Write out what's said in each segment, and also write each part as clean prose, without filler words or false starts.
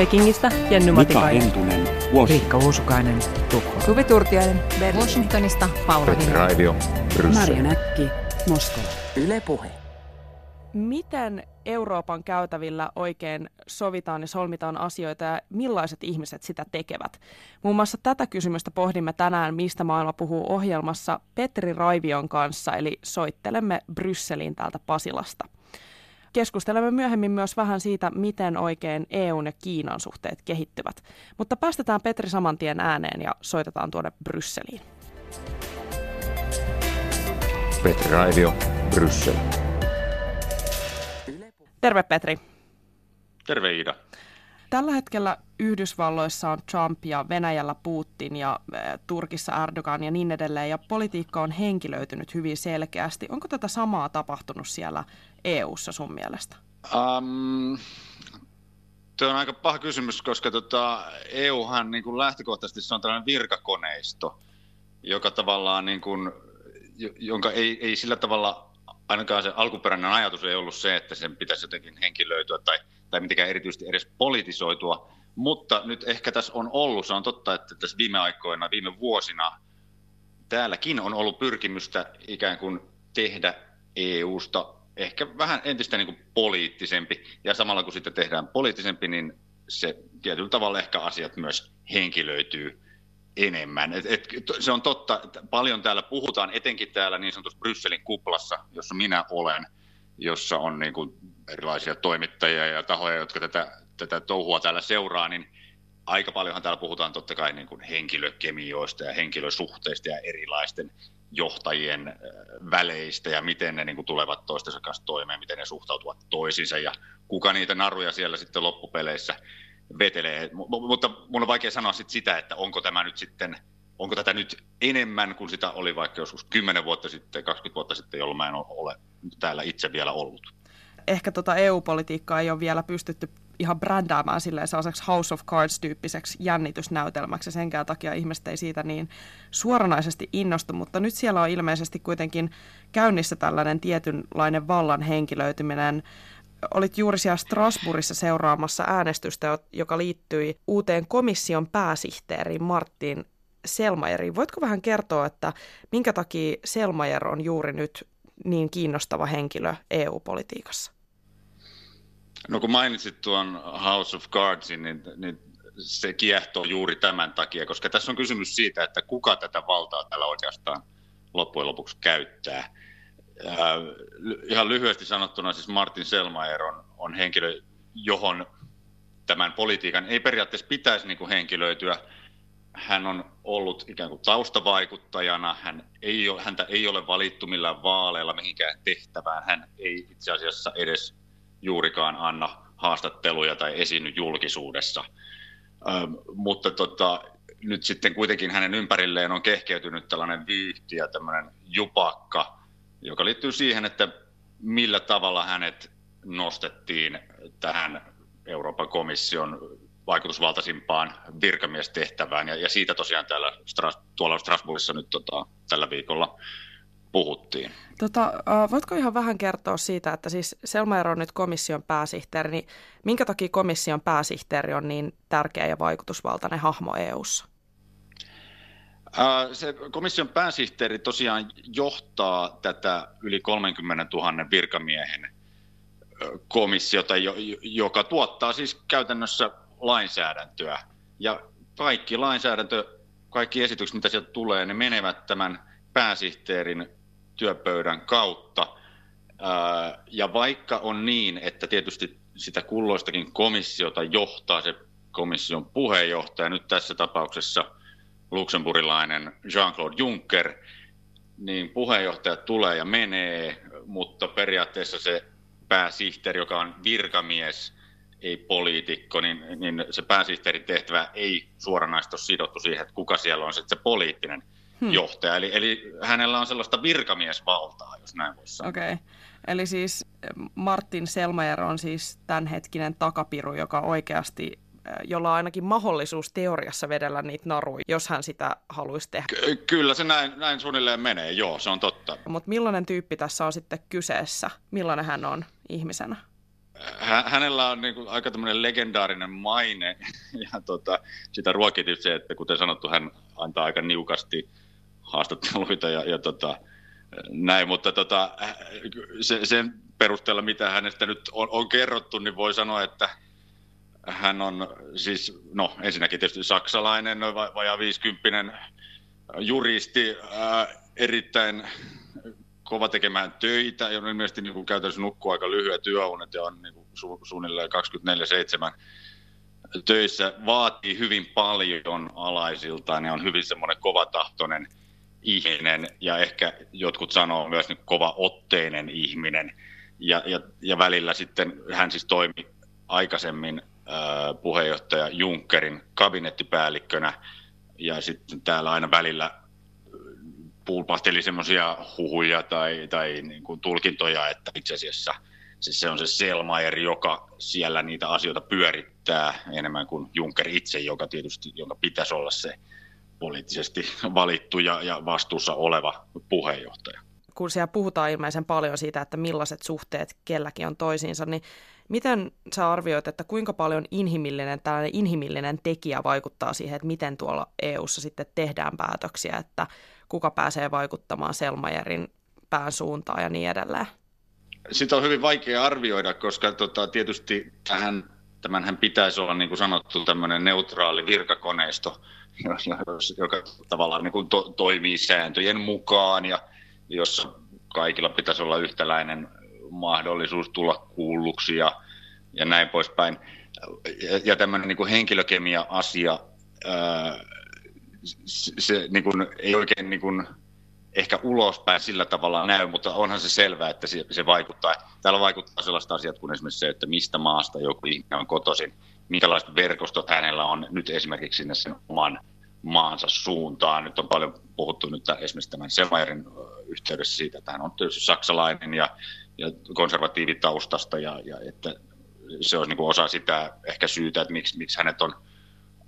Pekingistä Jenny Mika Hentunen, Riikka Uusukainen, Tukholma. Suvi Turtiainen, Berlin. Washingtonista Paula Himmel. Petri Raivio, Bryssel. Marja Näkki, Moskova. Yle Puhe. Miten Euroopan käytävillä oikein sovitaan ja solmitaan asioita ja millaiset ihmiset sitä tekevät? Muun muassa tätä kysymystä pohdimme tänään Mistä maailma puhuu -ohjelmassa Petri Raivion kanssa, eli soittelemme Brysseliin täältä Pasilasta. Keskustelemme myöhemmin myös vähän siitä, miten oikein EUn ja Kiinan suhteet kehittyvät. Mutta päästetään Petri saman tien ääneen ja soitetaan tuonne Brysseliin. Petri Raivio, Bryssel. Terve Petri. Terve Iida. Tällä hetkellä Yhdysvalloissa on Trump ja Venäjällä Putin ja Turkissa Erdogan ja niin edelleen, ja politiikka on henkilöitynyt hyvin selkeästi. Onko tätä samaa tapahtunut siellä EU:ssa sun mielestä? Tuo on aika paha kysymys, koska EUhan niin kuin lähtökohtaisesti se on tällainen virkakoneisto, joka tavallaan niin kuin, jonka ei sillä tavalla ainakaan se alkuperäinen ajatus ei ollut se, että sen pitäisi jotenkin henkilöityä tai mitenkään erityisesti edes politisoitua, mutta nyt ehkä tässä on ollut, se on totta, että tässä viime vuosina täälläkin on ollut pyrkimystä ikään kuin tehdä EUsta ehkä vähän entistä niin kuin poliittisempi, ja samalla kun sitä tehdään poliittisempi, niin se tietyllä tavalla ehkä asiat myös henkilöityy enemmän. Se on totta, että paljon täällä puhutaan, etenkin täällä niin sanotussa Brysselin kuplassa, jossa minä olen, jossa on niin kuin erilaisia toimittajia ja tahoja, jotka tätä touhua täällä seuraa, niin aika paljonhan täällä puhutaan totta kai niin kuin henkilökemioista ja henkilösuhteista ja erilaisten johtajien väleistä ja miten ne niin kuin tulevat toistensa kanssa toimeen, miten ne suhtautuvat toisiinsa ja kuka niitä naruja siellä sitten loppupeleissä vetelee, mutta mun on vaikea sanoa sitä, että onko tätä nyt enemmän kuin sitä oli vaikka joskus 10 vuotta sitten, 20 vuotta sitten, jolloin mä en ole täällä itse vielä ollut. Ehkä EU-politiikkaa ei ole vielä pystytty ihan brändäämään silleen sellaiseksi House of Cards-tyyppiseksi jännitysnäytelmäksi, ja senkään takia ihmiset ei siitä niin suoranaisesti innostu, mutta nyt siellä on ilmeisesti kuitenkin käynnissä tällainen tietynlainen vallan henkilöityminen. Olit juuri siellä Strasbourgissa seuraamassa äänestystä, joka liittyi uuteen komission pääsihteeriin Martin Selmayriin. Voitko vähän kertoa, että minkä takia Selmayr on juuri nyt niin kiinnostava henkilö EU-politiikassa? No kun mainitsit tuon House of Cardsin, niin se kiehtoo juuri tämän takia, koska tässä on kysymys siitä, että kuka tätä valtaa täällä oikeastaan loppujen lopuksi käyttää. Ihan lyhyesti sanottuna siis Martin Selmayr on henkilö, johon tämän politiikan ei periaatteessa pitäisi niin kuin henkilöityä. Hän on ollut ikään kuin taustavaikuttajana, häntä ei ole valittu millään vaaleilla mihinkään tehtävään, hän ei itse asiassa edes juurikaan anna haastatteluja tai esiinny julkisuudessa, mutta nyt sitten kuitenkin hänen ympärilleen on kehkeytynyt tällainen vyyhti ja tämmöinen jupakka, joka liittyy siihen, että millä tavalla hänet nostettiin tähän Euroopan komission vaikutusvaltaisimpaan virkamiestehtävään. Ja siitä tosiaan tuolla Strasbourgissa nyt tällä viikolla puhuttiin. Voitko ihan vähän kertoa siitä, että siis Selmayr on nyt komission pääsihteeri, niin minkä takia komission pääsihteeri on niin tärkeä ja vaikutusvaltainen hahmo EU:ssa? Se komission pääsihteeri tosiaan johtaa tätä yli 30 000 virkamiehen komissiota, joka tuottaa siis käytännössä lainsäädäntöä. Ja kaikki lainsäädäntö, kaikki esitykset, mitä sieltä tulee, ne menevät tämän pääsihteerin työpöydän kautta. Ja vaikka on niin, että tietysti sitä kulloistakin komissiota johtaa se komission puheenjohtaja, nyt tässä tapauksessa luxemburgilainen Jean-Claude Juncker, niin puheenjohtaja tulee ja menee, mutta periaatteessa se pääsihteeri, joka on virkamies, ei poliitikko, niin se pääsihteerin tehtävä ei suoranaisesti ole sidottu siihen, että kuka siellä on sitten se poliittinen johtaja. Eli hänellä on sellaista virkamiesvaltaa, jos näin voisi sanoa. Okei. Eli siis Martin Selmayr on siis tämänhetkinen takapiru, joka oikeasti, jolla on ainakin mahdollisuus teoriassa vedellä niitä naruja, jos hän sitä haluaisi tehdä. Kyllä se näin suunnilleen menee, joo, se on totta. Mutta millainen tyyppi tässä on sitten kyseessä? Millainen hän on ihmisenä? Hänellä on niin kuin aika tämmöinen legendaarinen maine, ja sitä ruokii tietysti se, että kuten sanottu, hän antaa aika niukasti haastatteluita ja näin, mutta sen perusteella, mitä hänestä nyt on kerrottu, niin voi sanoa, että hän on siis, no ensinnäkin tietysti saksalainen, vajaa 50-vuotias juristi, erittäin kova tekemään töitä, ja ilmeisesti niin käytännössä nukkuu aika lyhyet työunet ja on niin kuin suunnilleen 24/7 töissä, vaatii hyvin paljon alaisiltaan ja on hyvin semmoinen kovatahtoinen ihminen ja ehkä jotkut sanoo myös niin kovaotteinen ihminen. Ja välillä sitten hän siis toimi aikaisemmin puheenjohtaja Junckerin kabinettipäällikkönä ja sitten täällä aina välillä puupahteli semmoisia huhuja tai niin kuin tulkintoja, että itse asiassa siis se on se Selmayr, joka siellä niitä asioita pyörittää enemmän kuin Juncker itse, joka tietysti jonka pitäisi olla se poliittisesti valittu ja vastuussa oleva puheenjohtaja. Kun siellä puhutaan ilmeisen paljon siitä, että millaiset suhteet kelläkin on toisiinsa, niin miten sä arvioit, että kuinka paljon tällainen inhimillinen tekijä vaikuttaa siihen, että miten tuolla EU:ssa sitten tehdään päätöksiä, että kuka pääsee vaikuttamaan Selmayrin pään suuntaan ja niin edelleen? Sitä on hyvin vaikea arvioida, koska tietysti tämänhän pitäisi olla, niin kuin sanottu, tämmöinen neutraali virkakoneisto, joka tavallaan niin kuin toimii sääntöjen mukaan ja jossa kaikilla pitäisi olla yhtäläinen mahdollisuus tulla kuulluksi ja näin poispäin. Ja tämmöinen niin kuin henkilökemia-asia, se niin kuin ei oikein niin kuin ehkä ulospäin sillä tavalla näy, mutta onhan se selvää, että se vaikuttaa. Täällä vaikuttaa sellaiset asiat kuin esimerkiksi se, että mistä maasta joku ihminen on kotoisin, minkälaiset verkostot hänellä on nyt esimerkiksi sinne sen oman maansa suuntaan. Nyt on paljon puhuttu nyt esimerkiksi tämän Selmayrin yhteydessä siitä, että hän on tietysti saksalainen ja konservatiivitaustasta ja että se olisi niin kuin osa sitä ehkä syytä, että miksi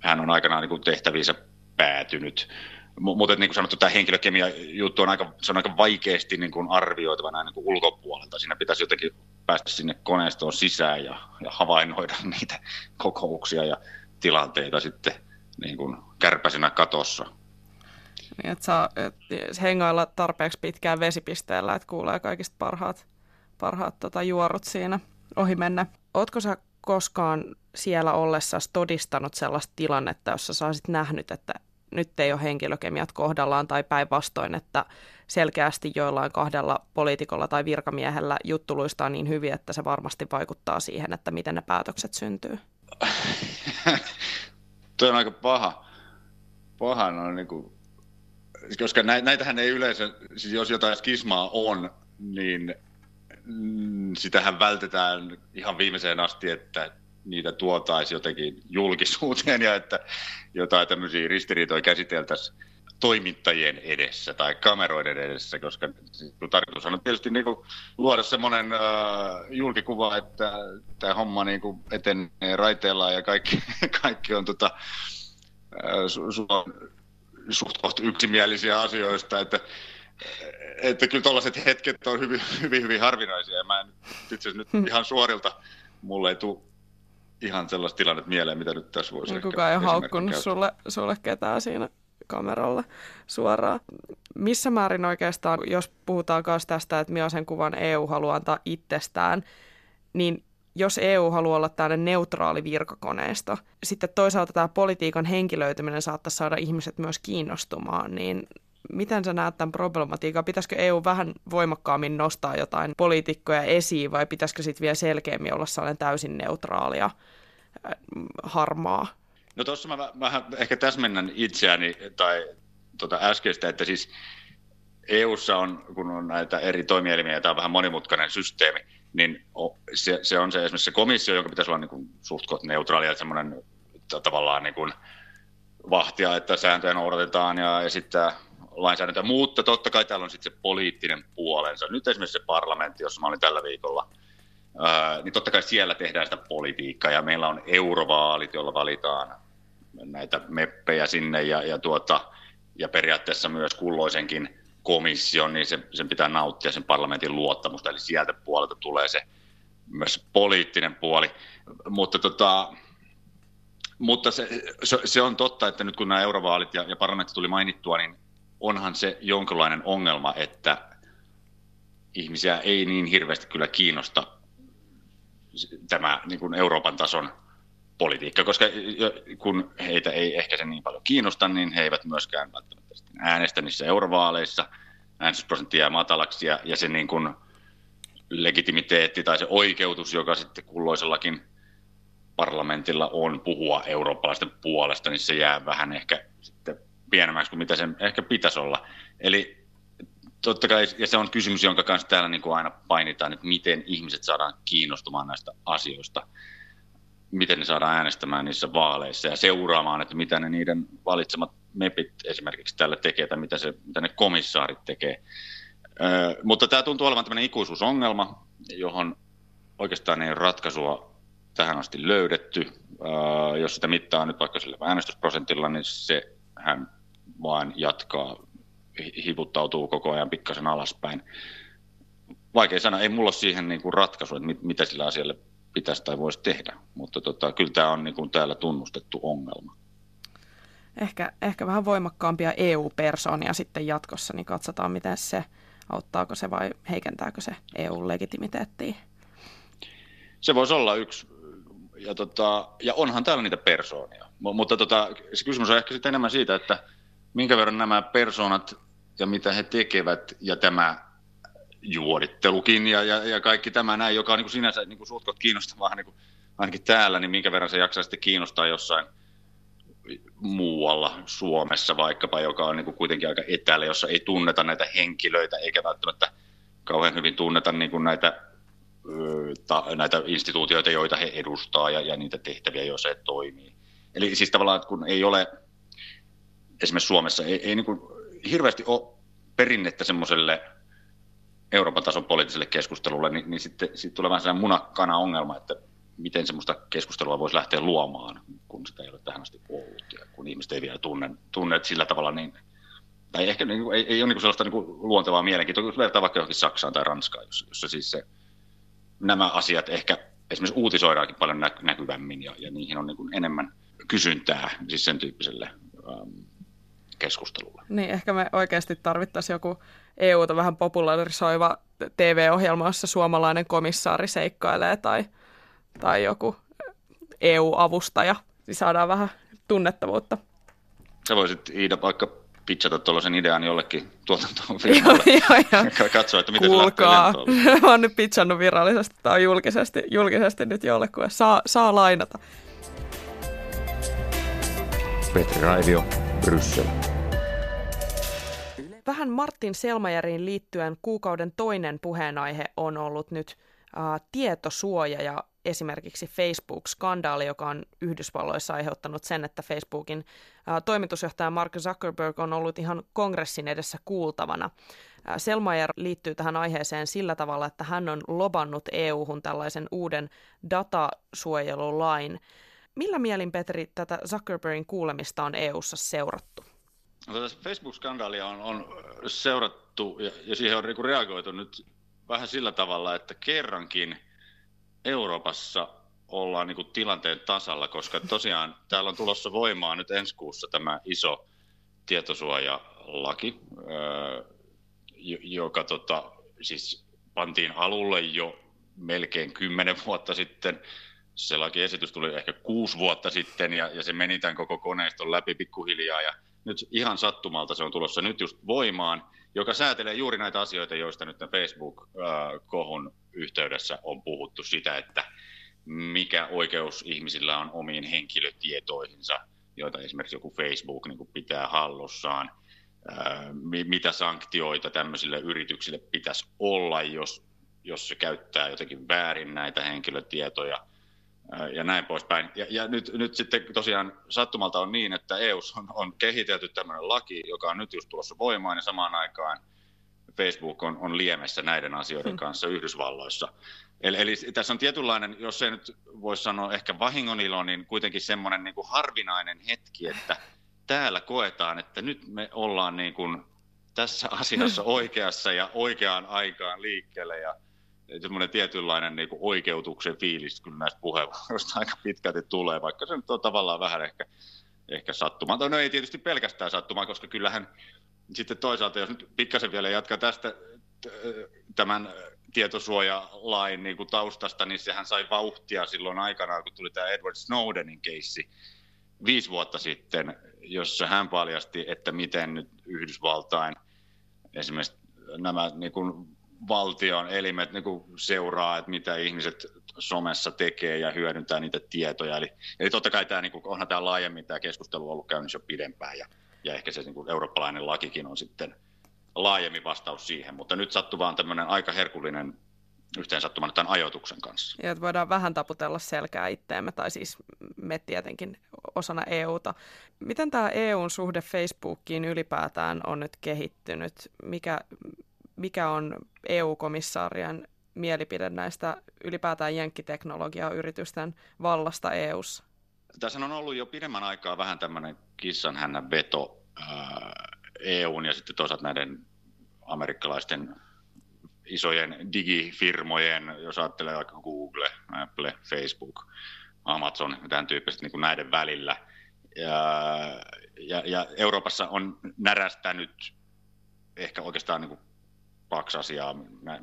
hän on aikanaan niin kuin tehtäviinsä päätynyt. Mutta niin kuin sanottu, tämä henkilökemia-juttu on aika vaikeasti niin kuin arvioitava näin niin kuin ulkopuolelta. Siinä pitäisi jotenkin päästä sinne koneistoon sisään ja havainnoida niitä kokouksia ja tilanteita sitten niin kuin kärpäsenä katossa. Niin, että saa hengailla tarpeeksi pitkään vesipisteellä, että kuulee kaikista parhaat juorut siinä ohi mennä. Ootko sä koskaan siellä ollessasi todistanut sellaista tilannetta, jossa sä olisit nähnyt, että nyt ei ole henkilökemiat kohdallaan tai päinvastoin, että selkeästi joillain kahdella poliitikolla tai virkamiehellä juttu luistaa niin hyvin, että se varmasti vaikuttaa siihen, että miten ne päätökset syntyy? Tuo on aika paha on niin kuin, koska näitähän ei yleensä, siis jos jotain skismaa on, niin sitähän vältetään ihan viimeiseen asti, että niitä tuotaisi jotenkin julkisuuteen ja että jotain tämmöisiä ristiriitoja käsiteltäisiin toimittajien edessä tai kameroiden edessä, koska tarkoitus on tietysti niin kuin luoda semmoinen julkikuva, että tämä homma niin kuin etenee raiteillaan ja kaikki on suht kohta yksimielisiä asioista, että kyllä tällaiset hetket on hyvin harvinaisia ja mä en itse asiassa nyt ihan suorilta, mulle ei tule ihan sellaista tilannetta mieleen, mitä nyt tässä voisi ehkä. Kukaan ei ole haukkunut sulle ketään siinä kameralla suoraan. Missä määrin oikeastaan, jos puhutaan myös tästä, että millaisen kuvan EU haluaa antaa itsestään, niin jos EU haluaa olla tällainen neutraali virkakoneisto, sitten toisaalta tämä politiikan henkilöityminen saattaisi saada ihmiset myös kiinnostumaan, niin miten sä näet tämän problematiikan? Pitäisikö EU vähän voimakkaammin nostaa jotain poliitikkoja esiin vai pitäisikö sitten vielä selkeämmin olla sellainen täysin neutraalia harmaa? No tuossa mä vähän ehkä täsmennän itseäni tai äskeistä, että siis EU:ssa on, kun on näitä eri toimielimiä, tämä on vähän monimutkainen systeemi, niin se on se esimerkiksi se komissio, jonka pitäisi olla niin kuin suht koht neutraali ja semmoinen tavallaan niin kuin vahtia, että sääntöjä noudatetaan ja esittää lainsäädäntöä, mutta totta kai täällä on sitten se poliittinen puolensa. Nyt esimerkiksi se parlamentti, jossa mä olin tällä viikolla, niin totta kai siellä tehdään sitä politiikkaa ja meillä on eurovaalit, joilla valitaan näitä meppejä sinne ja periaatteessa myös kulloisenkin komission, niin sen pitää nauttia sen parlamentin luottamusta, eli sieltä puolelta tulee se myös poliittinen puoli, mutta se on totta, että nyt kun nämä eurovaalit ja parlamentti tuli mainittua, niin onhan se jonkinlainen ongelma, että ihmisiä ei niin hirveästi kyllä kiinnosta tämä niin kuin Euroopan tason politiikka, koska kun heitä ei ehkä se niin paljon kiinnosta, niin he eivät myöskään välttämättä äänestä niissä eurovaaleissa, äänestysprosentti jää matalaksi ja se niin kuin legitimiteetti tai se oikeutus, joka sitten kulloisellakin parlamentilla on puhua eurooppalaisten puolesta, niin se jää vähän ehkä sitten pienemmäksi kuin mitä sen ehkä pitäisi olla. Eli totta kai, ja se on kysymys, jonka kanssa täällä niin kuin aina painitaan, että miten ihmiset saadaan kiinnostumaan näistä asioista, miten ne saadaan äänestämään niissä vaaleissa ja seuraamaan, että mitä ne niiden valitsemat mepit esimerkiksi täällä tekee tai mitä ne komissaarit tekee. Mutta tämä tuntuu olevan tämmöinen ikuisuusongelma, johon oikeastaan ei ole ratkaisua tähän asti löydetty. Jos sitä mittaa nyt vaikka sillä äänestysprosentilla, niin sehän vaan jatkaa, hivuttautuu koko ajan pikkasen alaspäin. Vaikea sana, ei mulla ole siihen niinku ratkaisua, että mitä sillä asialla pitäisi tai voisi tehdä, mutta kyllä tämä on niinku täällä tunnustettu ongelma. Ehkä vähän voimakkaampia EU-persoonia sitten jatkossa, niin katsotaan, miten se, auttaako se vai heikentääkö se EU-legitimiteettiä. Se voisi olla yksi, ja onhan täällä niitä persoonia, mutta se kysymys on ehkä sitten enemmän siitä, että minkä verran nämä persoonat ja mitä he tekevät ja tämä juodittelukin ja kaikki tämä näin, joka on niin kuin sinänsä niin kuin suhtkot kiinnostavaa niin kuin ainakin täällä, niin minkä verran se jaksaa sitten kiinnostaa jossain muualla Suomessa vaikkapa, joka on niin kuin kuitenkin aika etäällä, jossa ei tunneta näitä henkilöitä eikä välttämättä kauhean hyvin tunneta niin kuin näitä instituutioita, joita he edustaa ja niitä tehtäviä, joissa he toimii. Eli siis tavallaan, kun ei ole esimerkiksi Suomessa, ei niin kuin hirveästi ole perinnettä semmoiselle Euroopan tason poliittiselle keskustelulle, niin sitten tulee vähän sellainen munakkana ongelma, että miten semmoista keskustelua voisi lähteä luomaan, kun sitä ei ole tähän asti ollut ja kun ihmiset ei vielä tunne sillä tavalla, niin, tai ehkä niin kuin, ei ole niin kuin sellaista niin kuin luontevaa mielenkiintoa, kun vertaa vaikka johonkin Saksaan tai Ranskaan, jossa siis nämä asiat ehkä esimerkiksi uutisoidaankin paljon näkyvämmin ja niihin on niin kuin enemmän kysyntää siis sen tyyppiselle keskustelulle. Niin, ehkä me oikeasti tarvittaisiin joku EUta vähän popularisoiva TV-ohjelma, jossa suomalainen komissaari seikkailee tai joku EU-avustaja, niin saadaan vähän tunnettavuutta. Sä voisit, Iida, vaikka pitchata tuollaisen idean jollekin tuotantoon firmalle. Joo. Katsoa, että miten kuulkaa, se lähtee lentoon. Mä oon nyt pitchannut virallisesti, tää on julkisesti nyt jollekuun. Saa lainata. Petri Raivio, Bryssel. Vähän Martin Selmayrin liittyen kuukauden toinen puheenaihe on ollut nyt tietosuoja ja esimerkiksi Facebook-skandaali, joka on Yhdysvalloissa aiheuttanut sen, että Facebookin toimitusjohtaja Mark Zuckerberg on ollut ihan kongressin edessä kuultavana. Selmayr liittyy tähän aiheeseen sillä tavalla, että hän on lobannut EU-hun tällaisen uuden datasuojelulain. Millä mielin, Petri, tätä Zuckerbergin kuulemista on EU:ssa seurattu? Facebook-skandaalia on seurattu ja siihen on reagoitu nyt vähän sillä tavalla, että kerrankin Euroopassa ollaan niin kuin tilanteen tasalla, koska tosiaan täällä on tulossa voimaan nyt ensi kuussa tämä iso tietosuojalaki, joka siis pantiin alulle jo melkein 10 vuotta sitten. Se lakiesitys tuli ehkä 6 vuotta sitten ja se meni tämän koko koneiston läpi pikkuhiljaa ja nyt ihan sattumalta se on tulossa nyt just voimaan, joka säätelee juuri näitä asioita, joista nyt Facebook-kohun yhteydessä on puhuttu sitä, että mikä oikeus ihmisillä on omiin henkilötietoihinsa, joita esimerkiksi joku Facebook niin kuin pitää hallussaan, mitä sanktioita tämmöisille yrityksille pitäisi olla, jos se käyttää jotenkin väärin näitä henkilötietoja ja näin poispäin. Ja nyt sitten tosiaan sattumalta on niin, että EU:ssa on kehitelty tämmöinen laki, joka on nyt just tulossa voimaan ja samaan aikaan Facebook on liemessä näiden asioiden kanssa Yhdysvalloissa. Eli tässä on tietynlainen, jos ei nyt voi sanoa ehkä vahingonilo, niin kuitenkin semmoinen niin kuin harvinainen hetki, että täällä koetaan, että nyt me ollaan niin kuin tässä asiassa oikeassa ja oikeaan aikaan liikkeelle ja semmoinen tietynlainen niin kuin oikeutuksen fiilis kyllä näistä puheenvuoroista aika pitkälti tulee, vaikka se nyt on tavallaan vähän ehkä sattumaa. No ei tietysti pelkästään sattumaa, koska kyllähän sitten toisaalta, jos nyt pikkasen vielä jatkaa tästä tämän tietosuojalain niin kuin taustasta, niin sehän sai vauhtia silloin aikanaan, kun tuli tämä Edward Snowdenin keissi 5 vuotta sitten, jossa hän paljasti, että miten nyt Yhdysvaltain esimerkiksi nämä niin kuin valtion elimet niin kuin seuraa, että mitä ihmiset somessa tekee ja hyödyntää niitä tietoja. Eli totta kai tämä, niin kuin, onhan tämä laajemmin tämä keskustelu ollut käynnissä jo pidempään ja ehkä se niin kuin eurooppalainen lakikin on sitten laajemmin vastaus siihen, mutta nyt sattuu vaan tämmöinen aika herkullinen yhteensattuma tämän ajoituksen kanssa. Ja voidaan vähän taputella selkää itteemme, tai siis me tietenkin osana EUta. Miten tämä EUn suhde Facebookiin ylipäätään on nyt kehittynyt? Mikä on EU-komissaarien mielipide näistä ylipäätään jenkkiteknologiayritysten vallasta EU:ssa? Tässä on ollut jo pidemmän aikaa vähän tämmöinen kissanhännän veto EUn ja sitten toisaalta näiden amerikkalaisten isojen digifirmojen, jos ajattelee vaikka Google, Apple, Facebook, Amazon, tämän tyyppiset niin kuin näiden välillä. Ja Euroopassa on närästänyt ehkä oikeastaan niin kuin kaksi asiaa,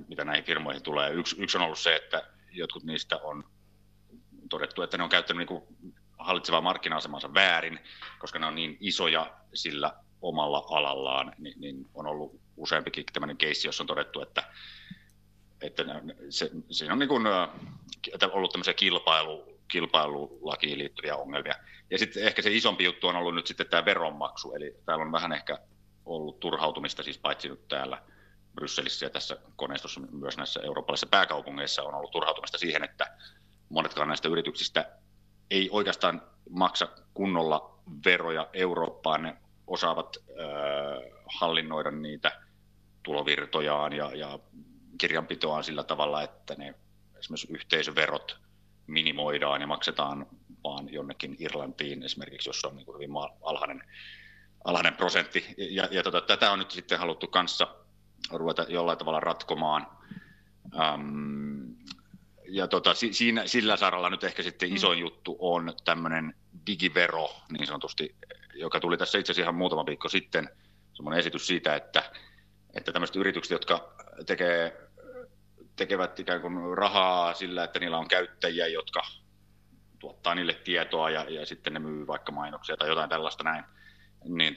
mitä näihin firmoihin tulee. Yksi on ollut se, että jotkut niistä on todettu, että ne on käyttänyt niin kuin hallitsevaa markkina-asemansa väärin, koska ne on niin isoja sillä omalla alallaan, niin on ollut useampikin tämmöinen keissi, jossa on todettu, että siinä on niin kuin, että ollut tämmöisiä kilpailulakiin liittyviä ongelmia. Ja sitten ehkä se isompi juttu on ollut nyt sitten tämä veronmaksu, eli täällä on vähän ehkä ollut turhautumista, siis paitsi nyt täällä Brysselissä ja tässä koneistossa myös näissä eurooppalaisissa pääkaupungeissa on ollut turhautumista siihen, että monetkaan näistä yrityksistä ei oikeastaan maksa kunnolla veroja Eurooppaan, ne osaavat hallinnoida niitä tulovirtojaan ja kirjanpitoaan sillä tavalla, että ne esimerkiksi yhteisöverot minimoidaan ja maksetaan vaan jonnekin Irlantiin esimerkiksi, jossa on niin kuin hyvin alhainen prosentti. Ja tätä on nyt sitten haluttu kanssa ruveta jollain tavalla ratkomaan. Sillä saralla nyt ehkä sitten isoin juttu on tämmöinen digivero, niin sanotusti, joka tuli tässä itse asiassa ihan muutama viikko sitten, semmoinen esitys siitä, että tämmöiset yritykset, jotka tekevät ikään kuin rahaa sillä, että niillä on käyttäjiä, jotka tuottaa niille tietoa ja sitten ne myy vaikka mainoksia tai jotain tällaista näin, niin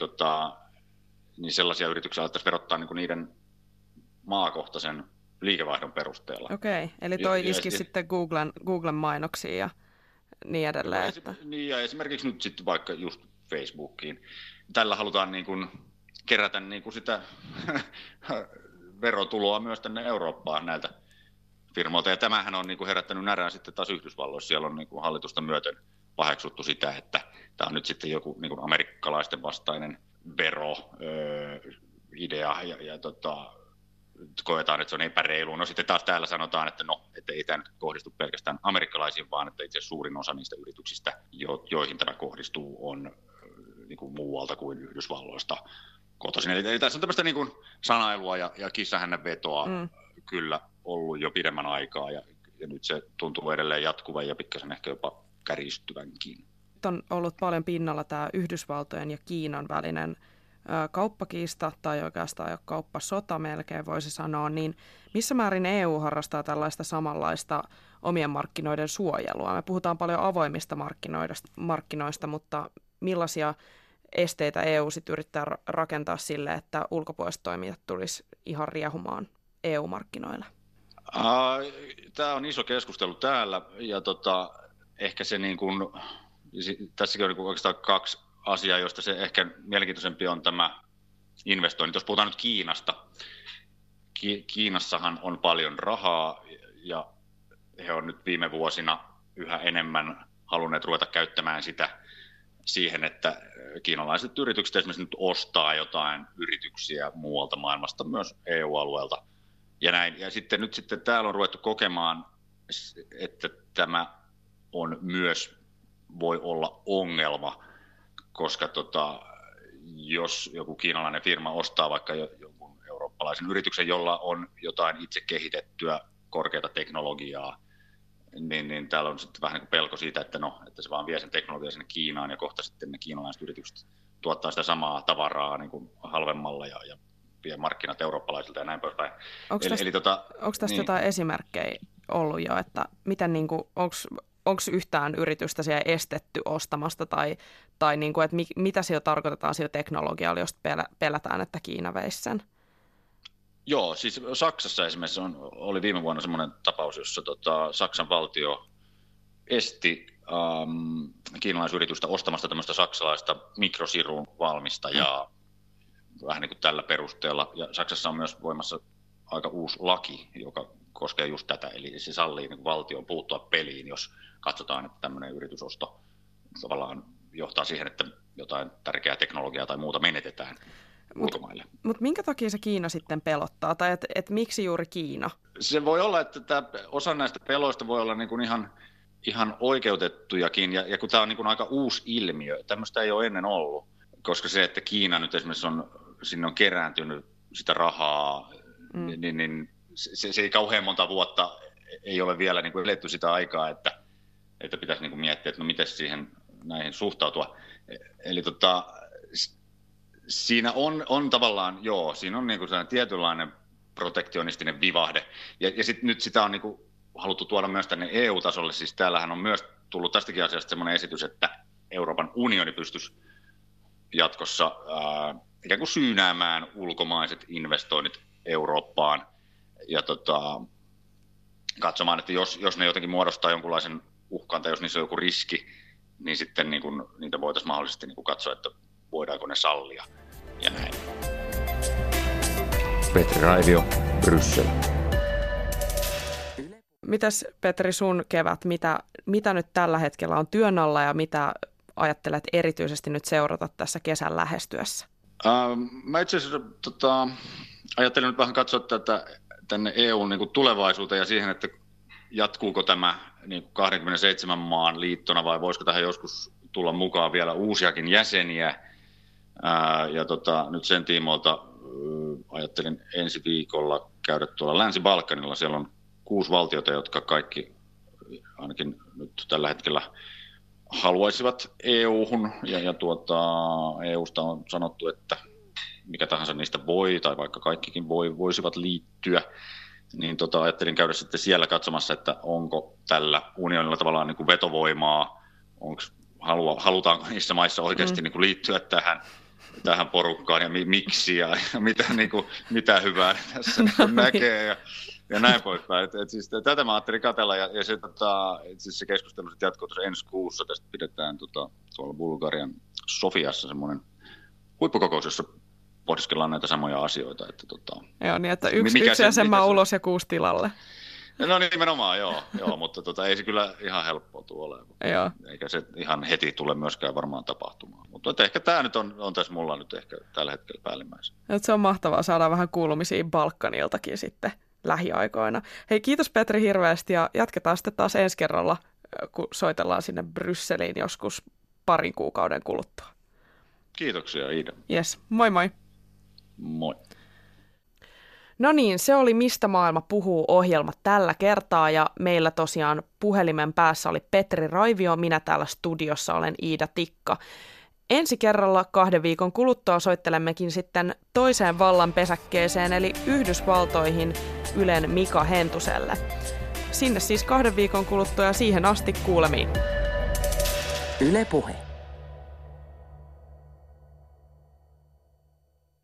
sellaisia yrityksiä alettaisiin verottaa niin kuin niiden maakohtaisen liikevaihdon perusteella. Okei, eli toi iski sitten Googlen mainoksiin ja niin edelleen. Ja esimerkiksi nyt sitten vaikka just Facebookiin. Tällä halutaan niin kuin kerätä niin kuin sitä verotuloa myös tänne Eurooppaan näiltä firmoilta. Ja tämähän on niin kuin herättänyt närää sitten taas Yhdysvalloissa. Siellä on niin kuin hallitusta myöten paheksuttu sitä, että tämä on nyt sitten joku niin kuin amerikkalaisten vastainen veroidea ja koetaan, että se on epäreilu. No sitten taas täällä sanotaan, että ei tämä nyt kohdistu pelkästään amerikkalaisiin, vaan että itse asiassa suurin osa niistä yrityksistä, joihin tämä kohdistuu, on niin kuin muualta kuin Yhdysvalloista kotoisin. Eli tässä on tämmöistä niin kuin sanailua ja kissahännän vetoa kyllä ollut jo pidemmän aikaa, ja nyt se tuntuu edelleen jatkuvan ja pikkasen ehkä jopa kärjistyvänkin. On ollut paljon pinnalla tämä Yhdysvaltojen ja Kiinan välinen kauppakiista, tai oikeastaan jo kauppasota melkein voisi sanoa, niin missä määrin EU harrastaa tällaista samanlaista omien markkinoiden suojelua? Me puhutaan paljon avoimista markkinoista, mutta millaisia esteitä EU sitten yrittää rakentaa sille, että ulkopuoliset toimijat tulisi ihan riehumaan EU-markkinoilla? Tämä on iso keskustelu täällä, ja ehkä se niin kuin tässäkin on niin kuin oikeastaan kaksi asiaa, joista se ehkä mielenkiintoisempi on tämä investointi. Jos puhutaan nyt Kiinasta, Kiinassahan on paljon rahaa ja he on nyt viime vuosina yhä enemmän halunneet ruveta käyttämään sitä siihen, että kiinalaiset yritykset esimerkiksi nyt ostaa jotain yrityksiä muualta maailmasta, myös EU-alueelta ja näin. Ja sitten nyt sitten täällä on ruvettu kokemaan, että tämä on myös voi olla ongelma, koska jos joku kiinalainen firma ostaa vaikka jonkun eurooppalaisen yrityksen, jolla on jotain itse kehitettyä korkeata teknologiaa, niin täällä on sitten vähän niin kuin pelko siitä, että no, että se vaan vie sen teknologiaa sinne Kiinaan ja kohta sitten ne kiinalaiset yritykset tuottaa sitä samaa tavaraa niin kuin halvemmalla ja vie markkinat eurooppalaisilta ja näin poispäin. Onko tästä niin jotain esimerkkejä ollut jo, että miten niin kuin, onko yhtään yritystä siellä estetty ostamasta tai niin kuin, että mitä siellä tarkoitetaan siellä teknologialla, jos pelätään, että Kiina veisi sen? Joo, siis Saksassa esimerkiksi oli viime vuonna semmoinen tapaus, jossa Saksan valtio esti kiinalaisyritystä ostamasta tämmöistä saksalaista mikrosirun valmistajaa vähän niin kuin tällä perusteella. Ja Saksassa on myös voimassa aika uusi laki, joka koskee just tätä, eli se sallii niin kuin valtion puuttua peliin, jos katsotaan, että tämmöinen yritysosto tavallaan johtaa siihen, että jotain tärkeää teknologiaa tai muuta menetetään. Mutta minkä takia se Kiina sitten pelottaa, tai et miksi juuri Kiina? Se voi olla, että osa näistä peloista voi olla niin kuin ihan oikeutettujakin, ja kun tämä on niin kuin aika uusi ilmiö, tämmöistä ei ole ennen ollut, koska se, että Kiina nyt esimerkiksi sinne on kerääntynyt sitä rahaa, niin se ei kauhean monta vuotta ei ole vielä niin kuin eletty sitä aikaa, että pitäisi niin kuin miettiä, että no miten siihen näihin suhtautua. Eli siinä on tavallaan, joo, siinä on niinku sellainen tietynlainen protektionistinen vivahde. Ja sitten nyt sitä on niinku haluttu tuoda myös tänne EU-tasolle. Siis täällähän on myös tullut tästäkin asiasta semmoinen esitys, että Euroopan unioni pystyisi jatkossa ikään kuin syynäämään ulkomaiset investoinnit Eurooppaan ja katsomaan, että jos ne jotenkin muodostaa jonkunlaisen uhkan tai jos niissä on joku riski, niin sitten niinku, niitä voitaisiin mahdollisesti niinku katsoa, että voidaanko ne sallia ja näin. Petri Raivio, Bryssel. Mitäs Petri sun kevät, mitä nyt tällä hetkellä on työn alla ja mitä ajattelet erityisesti nyt seurata tässä kesän lähestyessä? Mä itse asiassa ajattelin nyt vähän katsoa tätä tänne EU:n niin kuin tulevaisuuteen ja siihen, että jatkuuko tämä niin kuin 27 maan liittona vai voisiko tähän joskus tulla mukaan vielä uusiakin jäseniä. Ja nyt sen tiimoilta ajattelin ensi viikolla käydä tuolla Länsi-Balkanilla. Siellä on 6 valtiota, jotka kaikki ainakin nyt tällä hetkellä haluaisivat EU-hun. Ja EUsta on sanottu, että mikä tahansa niistä voi, tai vaikka kaikkikin voisivat liittyä. Niin ajattelin käydä sitten siellä katsomassa, että onko tällä unionilla tavallaan niin kuin vetovoimaa, halutaanko niissä maissa oikeasti niin kuin liittyä tähän porukkaan ja miksi ja mitä hyvää tässä niin näkee ja näin poispäin. Siis, tätä mä ajattelin katsella ja se, siis se keskustelu jatkuu tuossa ensi kuussa. Tästä pidetään tuolla Bulgarian Sofiassa semmoinen huippukokous, jossa pohdiskellaan näitä samoja asioita. Että, joo, niin että yksi asema ulos ja 6 tilalle. No nimenomaan, joo mutta ei se kyllä ihan helppoa tule olemaan, eikä se ihan heti tule myöskään varmaan tapahtumaan. Mutta ehkä tämä nyt on tässä mulla nyt ehkä tällä hetkellä päällimmäisenä. Se on mahtavaa, saadaan vähän kuulumisia Balkaniltakin sitten lähiaikoina. Hei, kiitos Petri hirveästi ja jatketaan sitten taas ensi kerralla, kun soitellaan sinne Brysseliin joskus parin kuukauden kuluttua. Kiitoksia Iida. Yes, moi moi. Moi. No niin, se oli Mistä maailma puhuu -ohjelma tällä kertaa ja meillä tosiaan puhelimen päässä oli Petri Raivio, minä täällä studiossa olen Iida Tikka. Ensi kerralla 2 viikon kuluttua soittelemmekin sitten toiseen vallan pesäkkeeseen eli Yhdysvaltoihin Ylen Mika Hentuselle. Sinne siis 2 viikon kuluttua ja siihen asti kuulemiin. Yle Puhe.